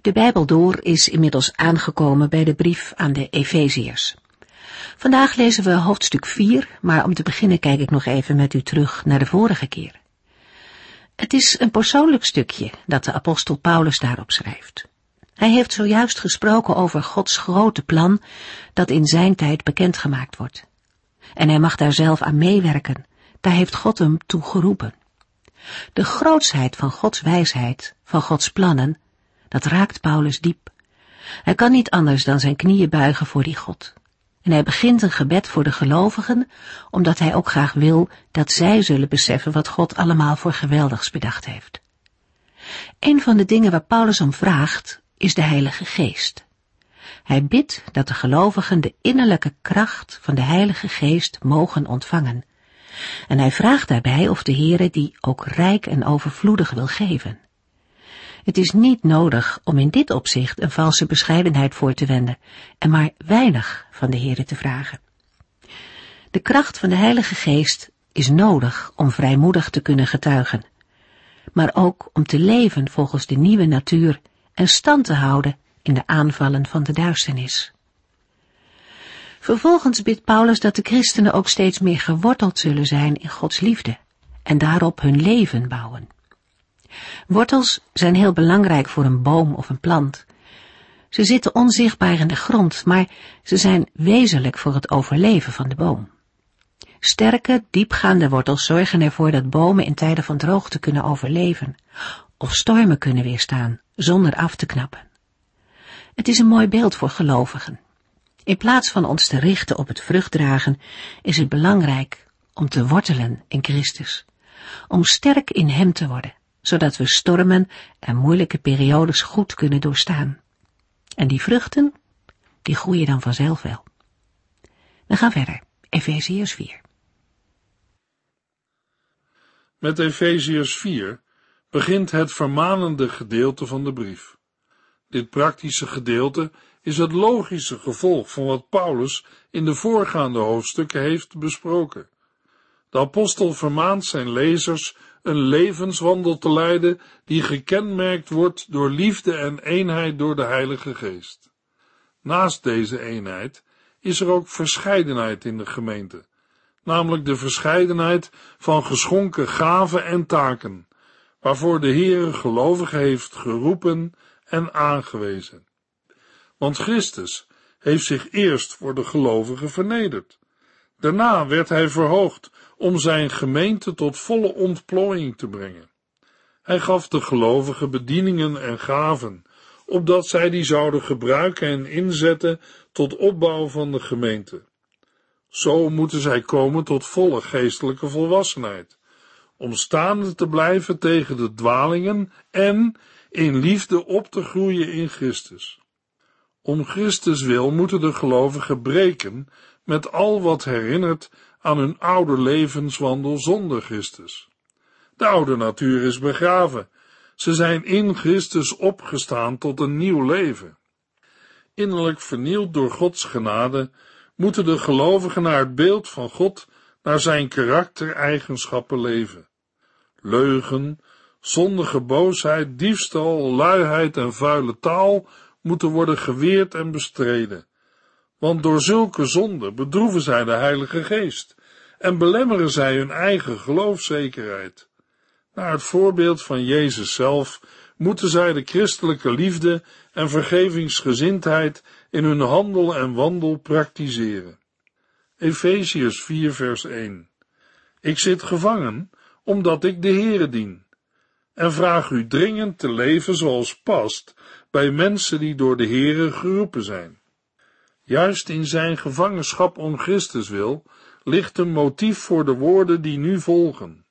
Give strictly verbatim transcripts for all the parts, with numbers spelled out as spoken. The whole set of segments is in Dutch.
De Bijbel door is inmiddels aangekomen bij de brief aan de Efeziërs. Vandaag lezen we hoofdstuk vier, maar om te beginnen kijk ik nog even met u terug naar de vorige keer. Het is een persoonlijk stukje dat de apostel Paulus daarop schrijft. Hij heeft zojuist gesproken over Gods grote plan dat in zijn tijd bekendgemaakt wordt. En hij mag daar zelf aan meewerken, daar heeft God hem toe geroepen. De grootsheid van Gods wijsheid, van Gods plannen, dat raakt Paulus diep. Hij kan niet anders dan zijn knieën buigen voor die God. En hij begint een gebed voor de gelovigen, omdat hij ook graag wil dat zij zullen beseffen wat God allemaal voor geweldigs bedacht heeft. Een van de dingen waar Paulus om vraagt, is de Heilige Geest. Hij bidt dat de gelovigen de innerlijke kracht van de Heilige Geest mogen ontvangen. En hij vraagt daarbij of de Heere die ook rijk en overvloedig wil geven. Het is niet nodig om in dit opzicht een valse bescheidenheid voor te wenden en maar weinig van de Heere te vragen. De kracht van de Heilige Geest is nodig om vrijmoedig te kunnen getuigen, maar ook om te leven volgens de nieuwe natuur en stand te houden in de aanvallen van de duisternis. Vervolgens bidt Paulus dat de christenen ook steeds meer geworteld zullen zijn in Gods liefde en daarop hun leven bouwen. Wortels zijn heel belangrijk voor een boom of een plant. Ze zitten onzichtbaar in de grond, maar ze zijn wezenlijk voor het overleven van de boom. Sterke, diepgaande wortels zorgen ervoor dat bomen in tijden van droogte kunnen overleven, of stormen kunnen weerstaan, zonder af te knappen. Het is een mooi beeld voor gelovigen. In plaats van ons te richten op het vruchtdragen, is het belangrijk om te wortelen in Christus, om sterk in Hem te worden, zodat we stormen en moeilijke periodes goed kunnen doorstaan. En die vruchten, die groeien dan vanzelf wel. We gaan verder, Efeziërs vier. Met Efeziërs vier begint het vermanende gedeelte van de brief. Dit praktische gedeelte is het logische gevolg van wat Paulus in de voorgaande hoofdstukken heeft besproken. De apostel vermaant zijn lezers een levenswandel te leiden die gekenmerkt wordt door liefde en eenheid door de Heilige Geest. Naast deze eenheid is er ook verscheidenheid in de gemeente, namelijk de verscheidenheid van geschonken gaven en taken, waarvoor de Heere gelovigen heeft geroepen en aangewezen. Want Christus heeft zich eerst voor de gelovigen vernederd. Daarna werd hij verhoogd om zijn gemeente tot volle ontplooiing te brengen. Hij gaf de gelovigen bedieningen en gaven, opdat zij die zouden gebruiken en inzetten tot opbouw van de gemeente. Zo moeten zij komen tot volle geestelijke volwassenheid, om staande te blijven tegen de dwalingen en in liefde op te groeien in Christus. Om Christus wil moeten de gelovigen breken met al wat herinnert aan hun oude levenswandel zonder Christus. De oude natuur is begraven. Ze zijn in Christus opgestaan tot een nieuw leven. Innerlijk vernield door Gods genade, moeten de gelovigen naar het beeld van God, naar zijn karaktereigenschappen leven. Leugen, zondige boosheid, diefstal, luiheid en vuile taal moeten worden geweerd en bestreden. Want door zulke zonden bedroeven zij de Heilige Geest en belemmeren zij hun eigen geloofszekerheid. Naar het voorbeeld van Jezus zelf moeten zij de christelijke liefde en vergevingsgezindheid in hun handel en wandel praktiseren. Efeziërs vier vers één. Ik zit gevangen, omdat ik de Heere dien, en vraag u dringend te leven zoals past bij mensen die door de Heere geroepen zijn. Juist in zijn gevangenschap om Christus wil, ligt een motief voor de woorden die nu volgen.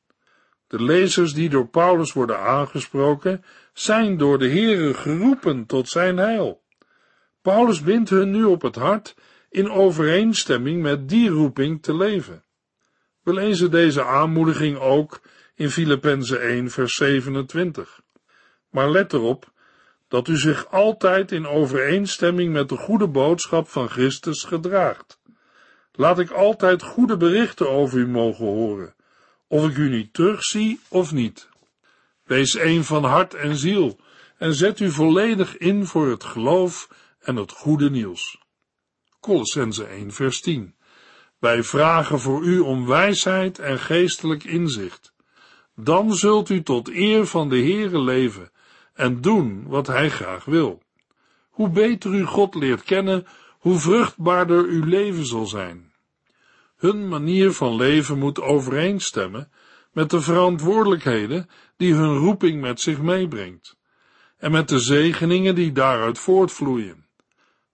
De lezers die door Paulus worden aangesproken, zijn door de Heere geroepen tot zijn heil. Paulus bindt hun nu op het hart in overeenstemming met die roeping te leven. We lezen deze aanmoediging ook in Filippensen één vers zevenentwintig. Maar let erop dat u zich altijd in overeenstemming met de goede boodschap van Christus gedraagt. Laat ik altijd goede berichten over u mogen horen, of ik u niet terugzie of niet. Wees één van hart en ziel en zet u volledig in voor het geloof en het goede nieuws. Kolossenzen één vers tien. Wij vragen voor u om wijsheid en geestelijk inzicht. Dan zult u tot eer van de Heere leven en doen wat hij graag wil. Hoe beter u God leert kennen, hoe vruchtbaarder uw leven zal zijn. Hun manier van leven moet overeenstemmen met de verantwoordelijkheden die hun roeping met zich meebrengt en met de zegeningen die daaruit voortvloeien.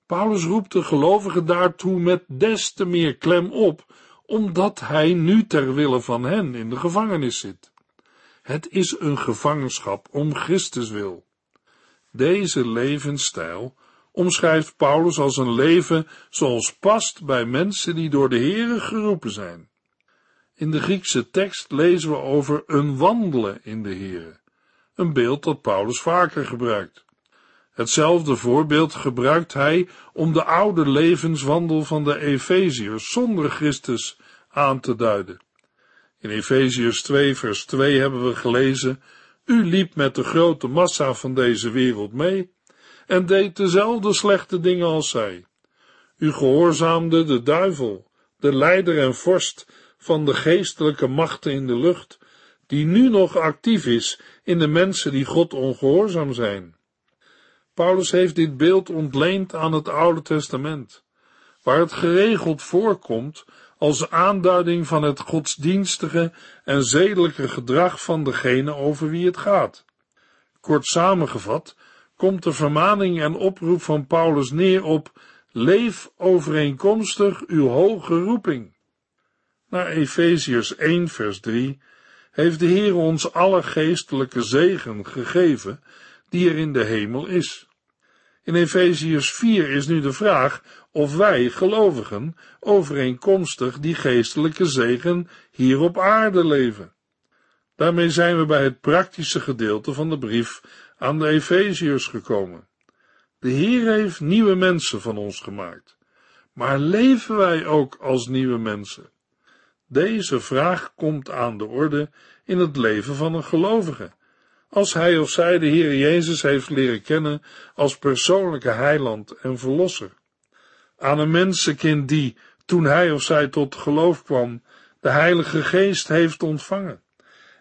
Paulus roept de gelovigen daartoe met des te meer klem op, omdat hij nu ter wille van hen in de gevangenis zit. Het is een gevangenschap om Christus wil. Deze levensstijl omschrijft Paulus als een leven zoals past bij mensen die door de Heere geroepen zijn. In de Griekse tekst lezen we over een wandelen in de Heere, een beeld dat Paulus vaker gebruikt. Hetzelfde voorbeeld gebruikt hij om de oude levenswandel van de Efeziërs zonder Christus aan te duiden. In Efeziërs twee vers twee hebben we gelezen: u liep met de grote massa van deze wereld mee en deed dezelfde slechte dingen als zij. U gehoorzaamde de duivel, de leider en vorst van de geestelijke machten in de lucht, die nu nog actief is in de mensen die God ongehoorzaam zijn. Paulus heeft dit beeld ontleend aan het Oude Testament, waar het geregeld voorkomt als aanduiding van het godsdienstige en zedelijke gedrag van degene over wie het gaat. Kort samengevat komt de vermaning en oproep van Paulus neer op: leef overeenkomstig uw hoge roeping. Naar Efeziërs één vers drie heeft de Heer ons alle geestelijke zegen gegeven die er in de hemel is. In Efeziërs vier is nu de vraag of wij, gelovigen, overeenkomstig die geestelijke zegen hier op aarde leven. Daarmee zijn we bij het praktische gedeelte van de brief aan de Efeziërs gekomen. De Heer heeft nieuwe mensen van ons gemaakt, maar leven wij ook als nieuwe mensen? Deze vraag komt aan de orde in het leven van een gelovige, als hij of zij de Heer Jezus heeft leren kennen als persoonlijke heiland en verlosser. Aan een mensenkind die, toen hij of zij tot geloof kwam, de Heilige Geest heeft ontvangen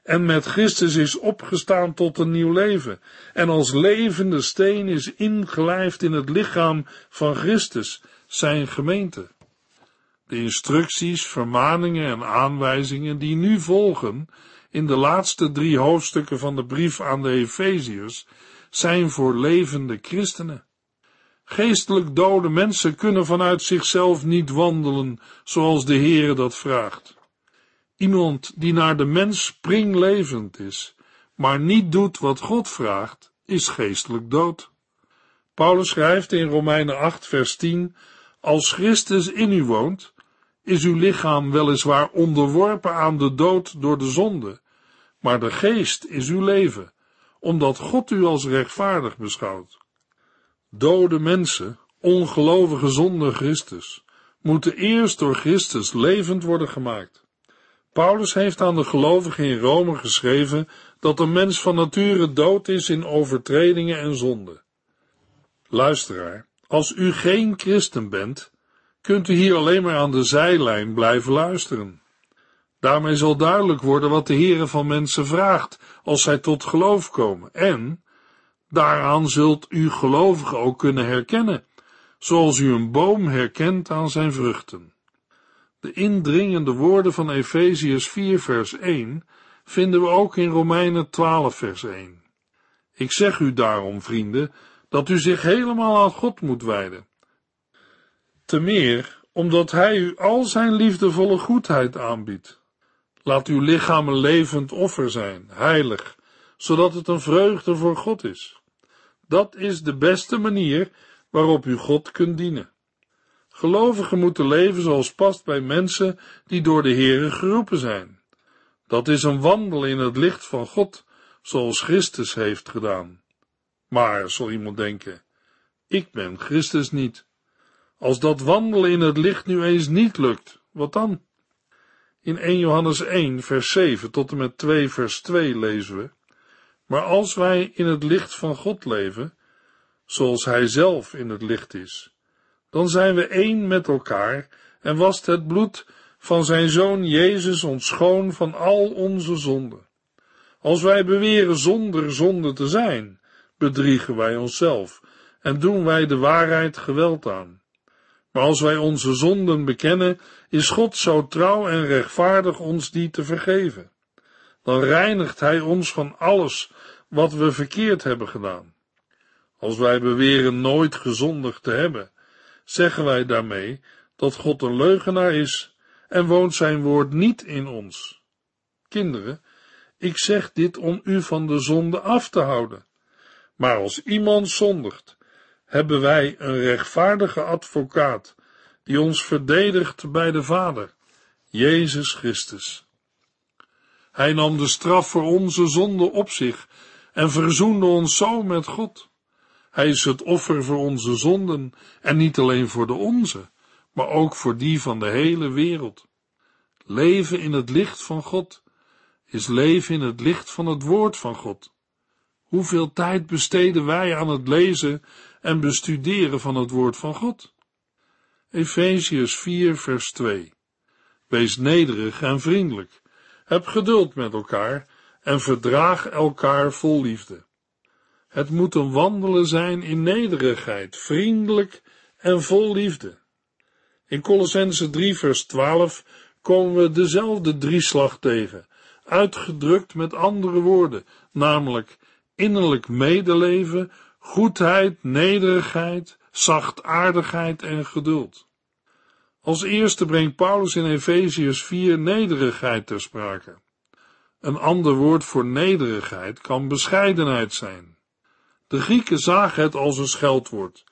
en met Christus is opgestaan tot een nieuw leven en als levende steen is ingelijfd in het lichaam van Christus, zijn gemeente. De instructies, vermaningen en aanwijzingen die nu volgen in de laatste drie hoofdstukken van de brief aan de Efeziërs zijn voor levende christenen. Geestelijk dode mensen kunnen vanuit zichzelf niet wandelen zoals de Heere dat vraagt. Iemand die naar de mens springlevend is, maar niet doet wat God vraagt, is geestelijk dood. Paulus schrijft in Romeinen acht vers tien, als Christus in u woont, is uw lichaam weliswaar onderworpen aan de dood door de zonde, maar de geest is uw leven, omdat God u als rechtvaardig beschouwt. Dode mensen, ongelovigen zonder Christus, moeten eerst door Christus levend worden gemaakt. Paulus heeft aan de gelovigen in Rome geschreven dat een mens van nature dood is in overtredingen en zonden. Luisteraar, als u geen christen bent, kunt u hier alleen maar aan de zijlijn blijven luisteren. Daarmee zal duidelijk worden wat de Heere van mensen vraagt als zij tot geloof komen en daaraan zult u gelovigen ook kunnen herkennen, zoals u een boom herkent aan zijn vruchten. De indringende woorden van Efeziërs vier vers één vinden we ook in Romeinen twaalf vers één. Ik zeg u daarom, vrienden, dat u zich helemaal aan God moet wijden. Te meer, omdat hij u al zijn liefdevolle goedheid aanbiedt. Laat uw lichaam een levend offer zijn, heilig, zodat het een vreugde voor God is. Dat is de beste manier waarop u God kunt dienen. Gelovigen moeten leven zoals past bij mensen die door de Heere geroepen zijn. Dat is een wandelen in het licht van God, zoals Christus heeft gedaan. Maar, zal iemand denken, ik ben Christus niet. Als dat wandelen in het licht nu eens niet lukt, wat dan? In Eerste Johannes één, vers zeven tot en met twee, vers twee lezen we: maar als wij in het licht van God leven, zoals Hij zelf in het licht is, dan zijn we één met elkaar en wast het bloed van zijn Zoon Jezus ons schoon van al onze zonden. Als wij beweren zonder zonde te zijn, bedriegen wij onszelf en doen wij de waarheid geweld aan. Maar als wij onze zonden bekennen, is God zo trouw en rechtvaardig ons die te vergeven. Dan reinigt Hij ons van alles wat we verkeerd hebben gedaan. Als wij beweren nooit gezondigd te hebben, zeggen wij daarmee dat God een leugenaar is en woont zijn woord niet in ons. Kinderen, ik zeg dit om u van de zonde af te houden. Maar als iemand zondigt, hebben wij een rechtvaardige advocaat, die ons verdedigt bij de Vader, Jezus Christus. Hij nam de straf voor onze zonde op zich en verzoende ons zo met God. Hij is het offer voor onze zonden en niet alleen voor de onze, maar ook voor die van de hele wereld. Leven in het licht van God is leven in het licht van het woord van God. Hoeveel tijd besteden wij aan het lezen en bestuderen van het woord van God? Efeziërs vier, vers twee. Wees nederig en vriendelijk, heb geduld met elkaar en verdraag elkaar vol liefde. Het moet een wandelen zijn in nederigheid, vriendelijk en vol liefde. In Kolossenzen drie, vers twaalf komen we dezelfde drieslag tegen, uitgedrukt met andere woorden, namelijk innerlijk medeleven, goedheid, nederigheid, zachtaardigheid en geduld. Als eerste brengt Paulus in Efeziërs vier nederigheid ter sprake. Een ander woord voor nederigheid kan bescheidenheid zijn. De Grieken zagen het als een scheldwoord.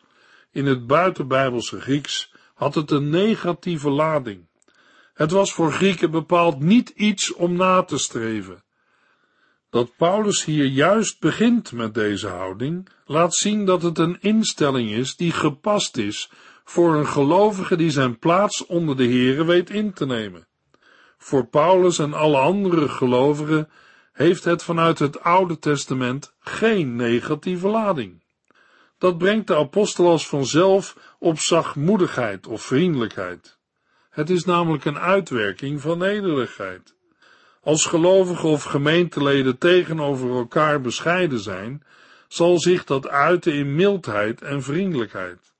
In het buitenbijbelse Grieks had het een negatieve lading. Het was voor Grieken bepaald niet iets om na te streven. Dat Paulus hier juist begint met deze houding, laat zien dat het een instelling is die gepast is voor een gelovige die zijn plaats onder de Heere weet in te nemen. Voor Paulus en alle andere gelovigen heeft het vanuit het Oude Testament geen negatieve lading. Dat brengt de apostel als vanzelf op zachtmoedigheid of vriendelijkheid. Het is namelijk een uitwerking van nederigheid. Als gelovigen of gemeenteleden tegenover elkaar bescheiden zijn, zal zich dat uiten in mildheid en vriendelijkheid.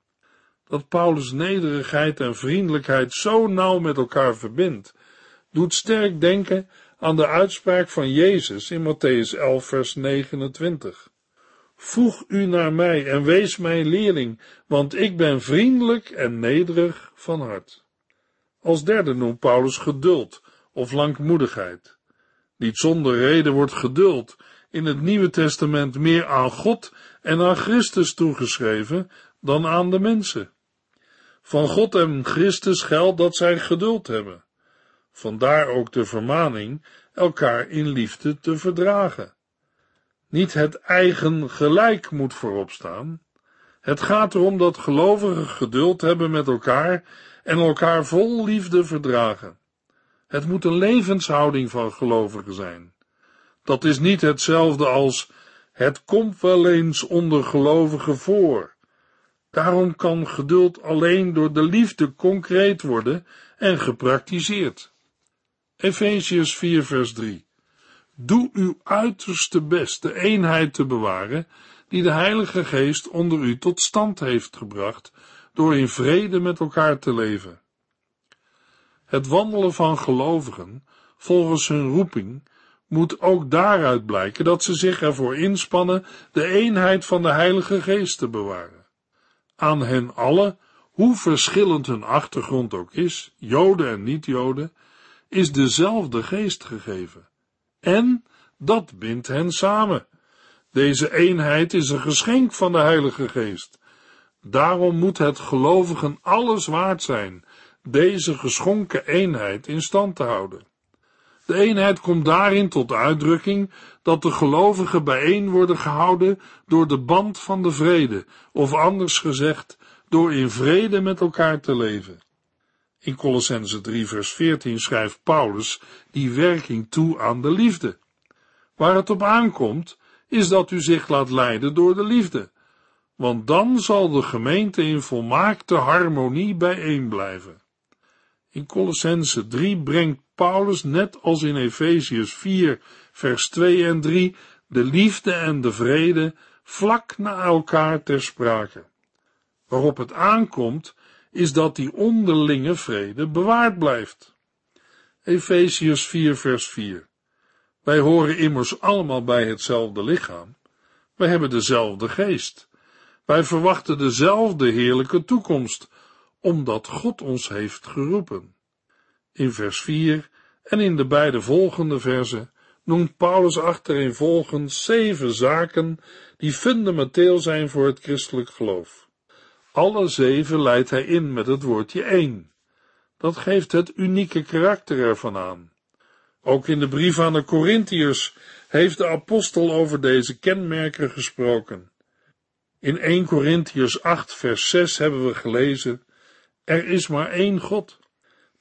Dat Paulus nederigheid en vriendelijkheid zo nauw met elkaar verbindt, doet sterk denken aan de uitspraak van Jezus in Mattheüs elf, vers negenentwintig. Voeg u naar mij en wees mijn leerling, want ik ben vriendelijk en nederig van hart. Als derde noemt Paulus geduld of langmoedigheid. Niet zonder reden wordt geduld in het Nieuwe Testament meer aan God en aan Christus toegeschreven dan aan de mensen. Van God en Christus geldt dat zij geduld hebben. Vandaar ook de vermaning elkaar in liefde te verdragen. Niet het eigen gelijk moet voorop staan. Het gaat erom dat gelovigen geduld hebben met elkaar en elkaar vol liefde verdragen. Het moet een levenshouding van gelovigen zijn. Dat is niet hetzelfde als het komt wel eens onder gelovigen voor. Daarom kan geduld alleen door de liefde concreet worden en gepraktiseerd. Efeziërs vier, vers drie. Doe uw uiterste best de eenheid te bewaren, die de Heilige Geest onder u tot stand heeft gebracht, door in vrede met elkaar te leven. Het wandelen van gelovigen, volgens hun roeping, moet ook daaruit blijken dat ze zich ervoor inspannen de eenheid van de Heilige Geest te bewaren. Aan hen allen, hoe verschillend hun achtergrond ook is, Joden en niet-Joden, is dezelfde Geest gegeven. En dat bindt hen samen. Deze eenheid is een geschenk van de Heilige Geest. Daarom moet het gelovigen alles waard zijn deze geschonken eenheid in stand te houden. De eenheid komt daarin tot uitdrukking dat de gelovigen bijeen worden gehouden door de band van de vrede, of anders gezegd, door in vrede met elkaar te leven. In Kolossenzen drie vers veertien schrijft Paulus die werking toe aan de liefde. Waar het op aankomt, is dat u zich laat leiden door de liefde, want dan zal de gemeente in volmaakte harmonie bijeen blijven. In Kolossenzen drie brengt Paulus, net als in Efeziërs vier, vers twee en drie, de liefde en de vrede vlak na elkaar ter sprake. Waarop het aankomt, is dat die onderlinge vrede bewaard blijft. Efeziërs vier, vers vier. Wij horen immers allemaal bij hetzelfde lichaam. Wij hebben dezelfde geest. Wij verwachten dezelfde heerlijke toekomst, omdat God ons heeft geroepen. In vers vier en in de beide volgende verzen noemt Paulus achtereenvolgens zeven zaken die fundamenteel zijn voor het christelijk geloof. Alle zeven leidt hij in met het woordje één. Dat geeft het unieke karakter ervan aan. Ook in de brief aan de Korinthiërs heeft de apostel over deze kenmerken gesproken. In eerste Korinthiërs acht vers zes hebben we gelezen: er is maar één God,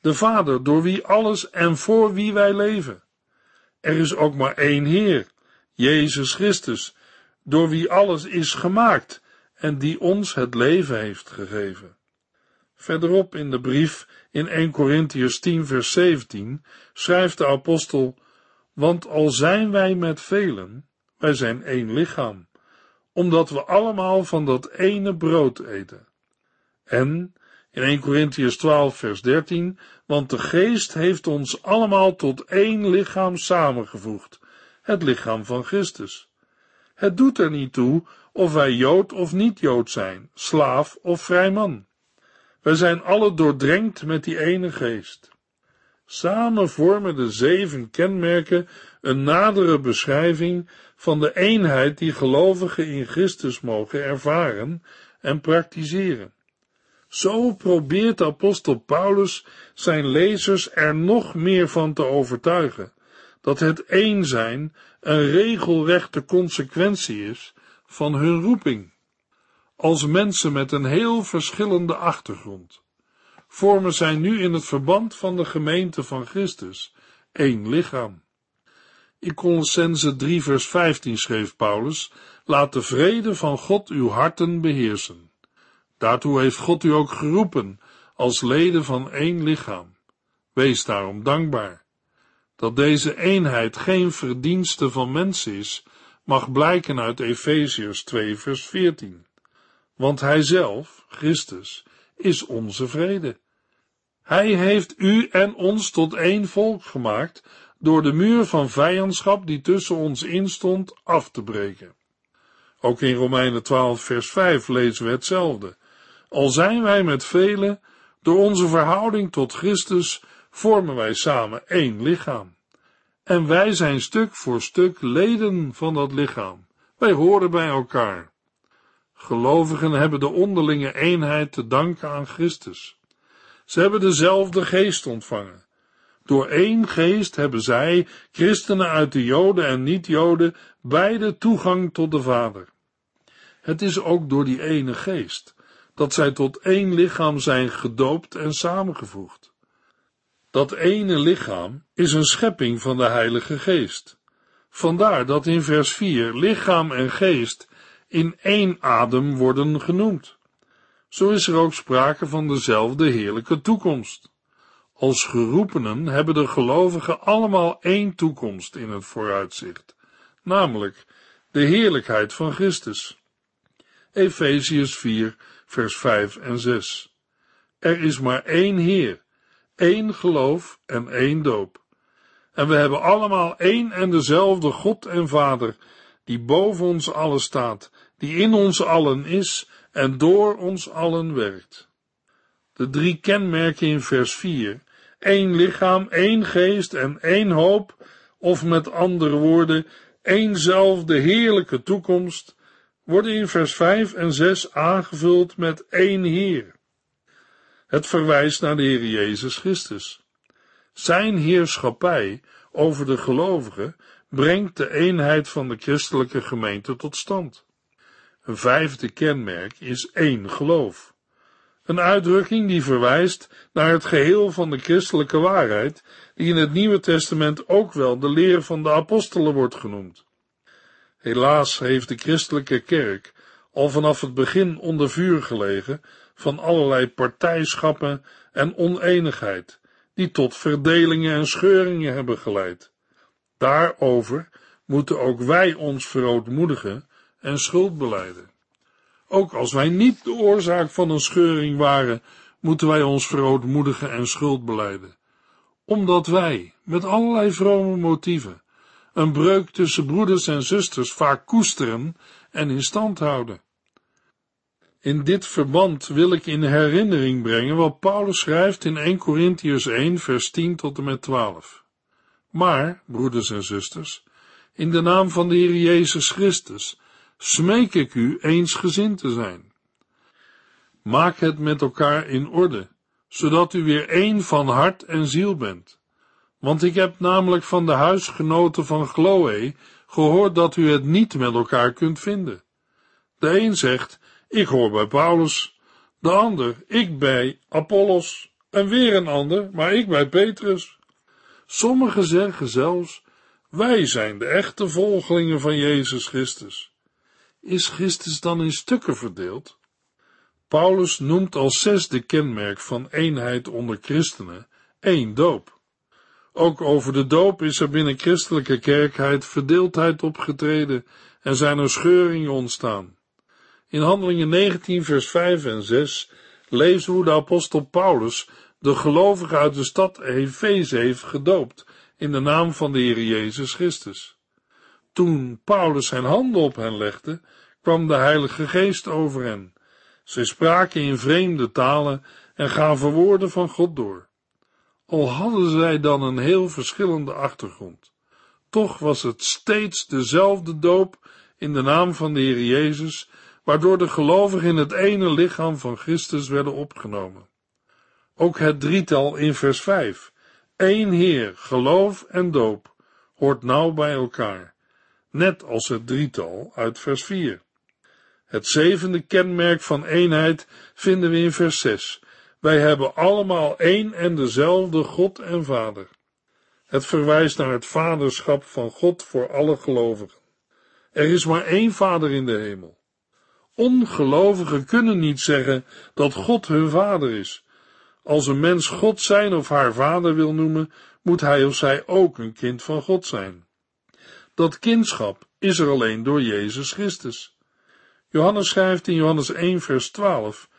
de Vader, door wie alles en voor wie wij leven. Er is ook maar één Heer, Jezus Christus, door wie alles is gemaakt en die ons het leven heeft gegeven. Verderop in de brief, in eerste Korinthiërs tien vers zeventien, schrijft de apostel: want al zijn wij met velen, wij zijn één lichaam, omdat we allemaal van dat ene brood eten. En in eerste Korinthiërs twaalf vers dertien, want de Geest heeft ons allemaal tot één lichaam samengevoegd, het lichaam van Christus. Het doet er niet toe of wij Jood of niet-Jood zijn, slaaf of vrijman. Wij zijn alle doordrenkt met die ene Geest. Samen vormen de zeven kenmerken een nadere beschrijving van de eenheid die gelovigen in Christus mogen ervaren en praktiseren. Zo probeert de apostel Paulus zijn lezers er nog meer van te overtuigen, dat het één zijn een regelrechte consequentie is van hun roeping. Als mensen met een heel verschillende achtergrond vormen zij nu in het verband van de gemeente van Christus één lichaam. In Kolossenzen drie vers vijftien schreef Paulus: laat de vrede van God uw harten beheersen. Daartoe heeft God u ook geroepen, als leden van één lichaam. Wees daarom dankbaar. Dat deze eenheid geen verdienste van mensen is, mag blijken uit Efeziërs twee vers veertien. Want Hij zelf, Christus, is onze vrede. Hij heeft u en ons tot één volk gemaakt, door de muur van vijandschap die tussen ons instond af te breken. Ook in Romeinen twaalf vers vijf lezen we hetzelfde. Al zijn wij met velen, door onze verhouding tot Christus vormen wij samen één lichaam. En wij zijn stuk voor stuk leden van dat lichaam. Wij horen bij elkaar. Gelovigen hebben de onderlinge eenheid te danken aan Christus. Ze hebben dezelfde Geest ontvangen. Door één Geest hebben zij, christenen uit de Joden en niet-Joden, beide toegang tot de Vader. Het is ook door die ene Geest dat zij tot één lichaam zijn gedoopt en samengevoegd. Dat ene lichaam is een schepping van de Heilige Geest. Vandaar dat in vers vier lichaam en geest in één adem worden genoemd. Zo is er ook sprake van dezelfde heerlijke toekomst. Als geroepenen hebben de gelovigen allemaal één toekomst in het vooruitzicht, namelijk de heerlijkheid van Christus. Efeziërs vier, vers vijf en zes. Er is maar één Heer, één geloof en één doop. En we hebben allemaal één en dezelfde God en Vader, die boven ons allen staat, die in ons allen is en door ons allen werkt. De drie kenmerken in vers vier, één lichaam, één geest en één hoop, of met andere woorden, éénzelfde heerlijke toekomst, worden in vers vijf en zes aangevuld met één Heer. Het verwijst naar de Heer Jezus Christus. Zijn heerschappij over de gelovigen brengt de eenheid van de christelijke gemeente tot stand. Een vijfde kenmerk is één geloof. Een uitdrukking die verwijst naar het geheel van de christelijke waarheid, die in het Nieuwe Testament ook wel de leer van de apostelen wordt genoemd. Helaas heeft de christelijke kerk al vanaf het begin onder vuur gelegen van allerlei partijschappen en oneenigheid, die tot verdelingen en scheuringen hebben geleid. Daarover moeten ook wij ons verootmoedigen en schuld belijden. Ook als wij niet de oorzaak van een scheuring waren, moeten wij ons verootmoedigen en schuld belijden, omdat wij, met allerlei vrome motieven, een breuk tussen broeders en zusters vaak koesteren en in stand houden. In dit verband wil ik in herinnering brengen wat Paulus schrijft in Eerste Korinthiërs één vers tien tot en met twaalf. Maar, broeders en zusters, in de naam van de Heer Jezus Christus smeek ik u eensgezind te zijn. Maak het met elkaar in orde, zodat u weer één van hart en ziel bent. Want ik heb namelijk van de huisgenoten van Chloe gehoord dat u het niet met elkaar kunt vinden. De een zegt, ik hoor bij Paulus, de ander, ik bij Apollos, en weer een ander, maar ik bij Petrus. Sommigen zeggen zelfs, wij zijn de echte volgelingen van Jezus Christus. Is Christus dan in stukken verdeeld? Paulus noemt als zesde kenmerk van eenheid onder christenen één doop. Ook over de doop is er binnen christelijke kerkheid verdeeldheid opgetreden en zijn er scheuringen ontstaan. In Handelingen negentien vers vijf en zes lezen hoe de apostel Paulus de gelovigen uit de stad Efeze heeft gedoopt in de naam van de Heer Jezus Christus. Toen Paulus zijn handen op hen legde, kwam de Heilige Geest over hen. Zij spraken in vreemde talen en gaven woorden van God door. Al hadden zij dan een heel verschillende achtergrond, toch was het steeds dezelfde doop in de naam van de Heer Jezus, waardoor de gelovigen in het ene lichaam van Christus werden opgenomen. Ook het drietal in vers vijf, één Heer, geloof en doop, hoort nauw bij elkaar, net als het drietal uit vers vier. Het zevende kenmerk van eenheid vinden we in vers zes. Wij hebben allemaal één en dezelfde God en Vader. Het verwijst naar het vaderschap van God voor alle gelovigen. Er is maar één Vader in de hemel. Ongelovigen kunnen niet zeggen dat God hun Vader is. Als een mens God zijn of haar vader wil noemen, moet hij of zij ook een kind van God zijn. Dat kindschap is er alleen door Jezus Christus. Johannes schrijft in Johannes één vers twaalf,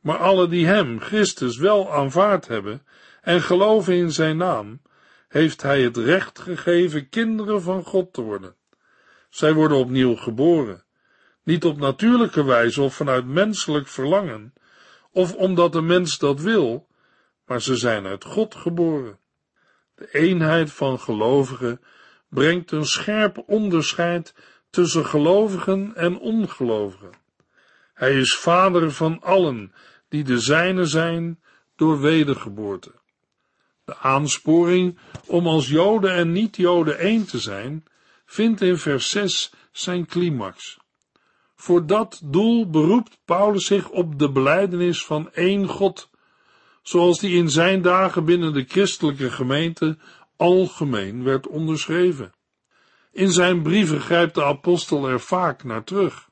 maar alle die hem, Christus, wel aanvaard hebben en geloven in zijn naam, heeft hij het recht gegeven kinderen van God te worden. Zij worden opnieuw geboren, niet op natuurlijke wijze of vanuit menselijk verlangen, of omdat de mens dat wil, maar ze zijn uit God geboren. De eenheid van gelovigen brengt een scherp onderscheid tussen gelovigen en ongelovigen. Hij is vader van allen die de zijne zijn door wedergeboorte. De aansporing om als Joden en niet-Joden één te zijn, vindt in vers zes zijn climax. Voor dat doel beroept Paulus zich op de belijdenis van één God, zoals die in zijn dagen binnen de christelijke gemeente algemeen werd onderschreven. In zijn brieven grijpt de apostel er vaak naar terug.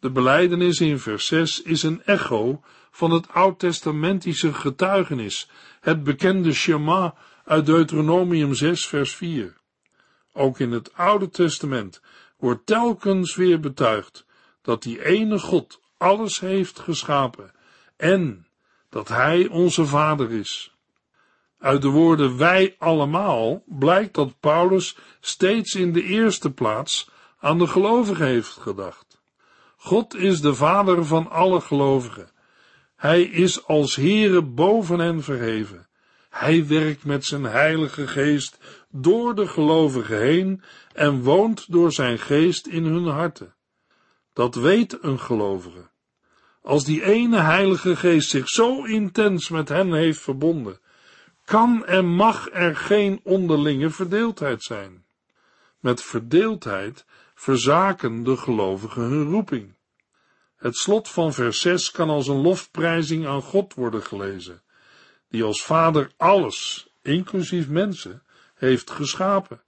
De belijdenis in vers zes is een echo van het oud-testamentische getuigenis, het bekende Shema uit Deuteronomium zes vers vier. Ook in het Oude Testament wordt telkens weer betuigd dat die ene God alles heeft geschapen en dat Hij onze Vader is. Uit de woorden wij allemaal blijkt dat Paulus steeds in de eerste plaats aan de gelovigen heeft gedacht. God is de Vader van alle gelovigen. Hij is als Heere boven hen verheven. Hij werkt met zijn Heilige Geest door de gelovigen heen en woont door zijn Geest in hun harten. Dat weet een gelovige. Als die ene Heilige Geest zich zo intens met hen heeft verbonden, kan en mag er geen onderlinge verdeeldheid zijn. Met verdeeldheid verzaken de gelovigen hun roeping. Het slot van vers zes kan als een lofprijzing aan God worden gelezen, die als Vader alles, inclusief mensen, heeft geschapen,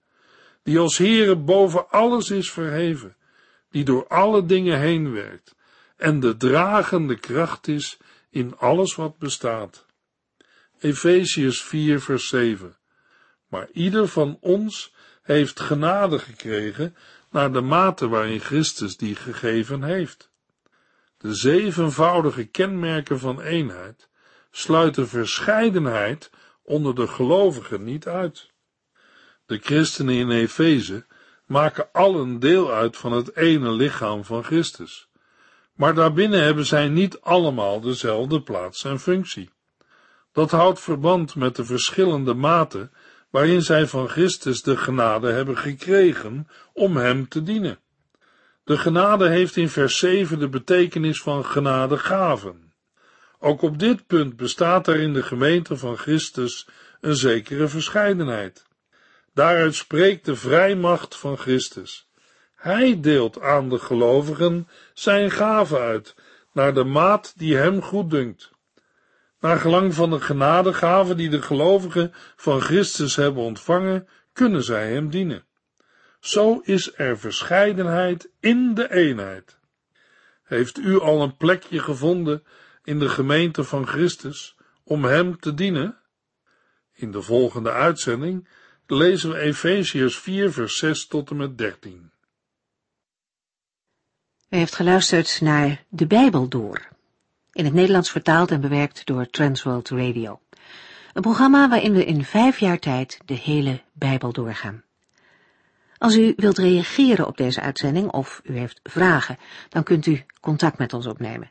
die als Heere boven alles is verheven, die door alle dingen heen werkt en de dragende kracht is in alles wat bestaat. Efeziërs vier vers zeven. Maar ieder van ons heeft genade gekregen naar de mate waarin Christus die gegeven heeft. De zevenvoudige kenmerken van eenheid sluiten verscheidenheid onder de gelovigen niet uit. De christenen in Efeze maken allen deel uit van het ene lichaam van Christus, maar daarbinnen hebben zij niet allemaal dezelfde plaats en functie. Dat houdt verband met de verschillende maten waarin zij van Christus de genade hebben gekregen om hem te dienen. De genade heeft in vers zeven de betekenis van genadegaven. Ook op dit punt bestaat er in de gemeente van Christus een zekere verscheidenheid. Daaruit spreekt de vrijmacht van Christus. Hij deelt aan de gelovigen zijn gaven uit, naar de maat die hem goeddunkt. Naar gelang van de genadegaven die de gelovigen van Christus hebben ontvangen, kunnen zij hem dienen. Zo is er verscheidenheid in de eenheid. Heeft u al een plekje gevonden in de gemeente van Christus om hem te dienen? In de volgende uitzending lezen we Efeziërs vier vers zes tot en met dertien. U heeft geluisterd naar De Bijbel Door, in het Nederlands vertaald en bewerkt door Transworld Radio. Een programma waarin we in vijf jaar tijd de hele Bijbel doorgaan. Als u wilt reageren op deze uitzending of u heeft vragen, dan kunt u contact met ons opnemen.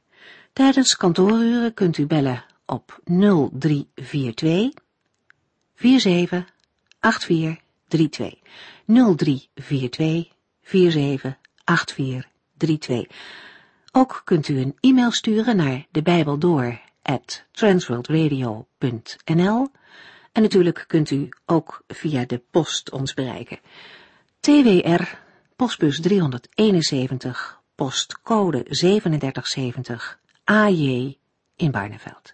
Tijdens kantooruren kunt u bellen op nul drie vier twee, vier zeven acht vier drie twee. nul drie vier twee, vier zeven acht vier drie twee. Ook kunt u een e-mail sturen naar de bijbel door apenstaartje transworldradio punt n l en natuurlijk kunt u ook via de post ons bereiken. T W R, postbus driehonderdeenenzeventig, postcode drieduizend zevenhonderdzeventig, A J in Barneveld.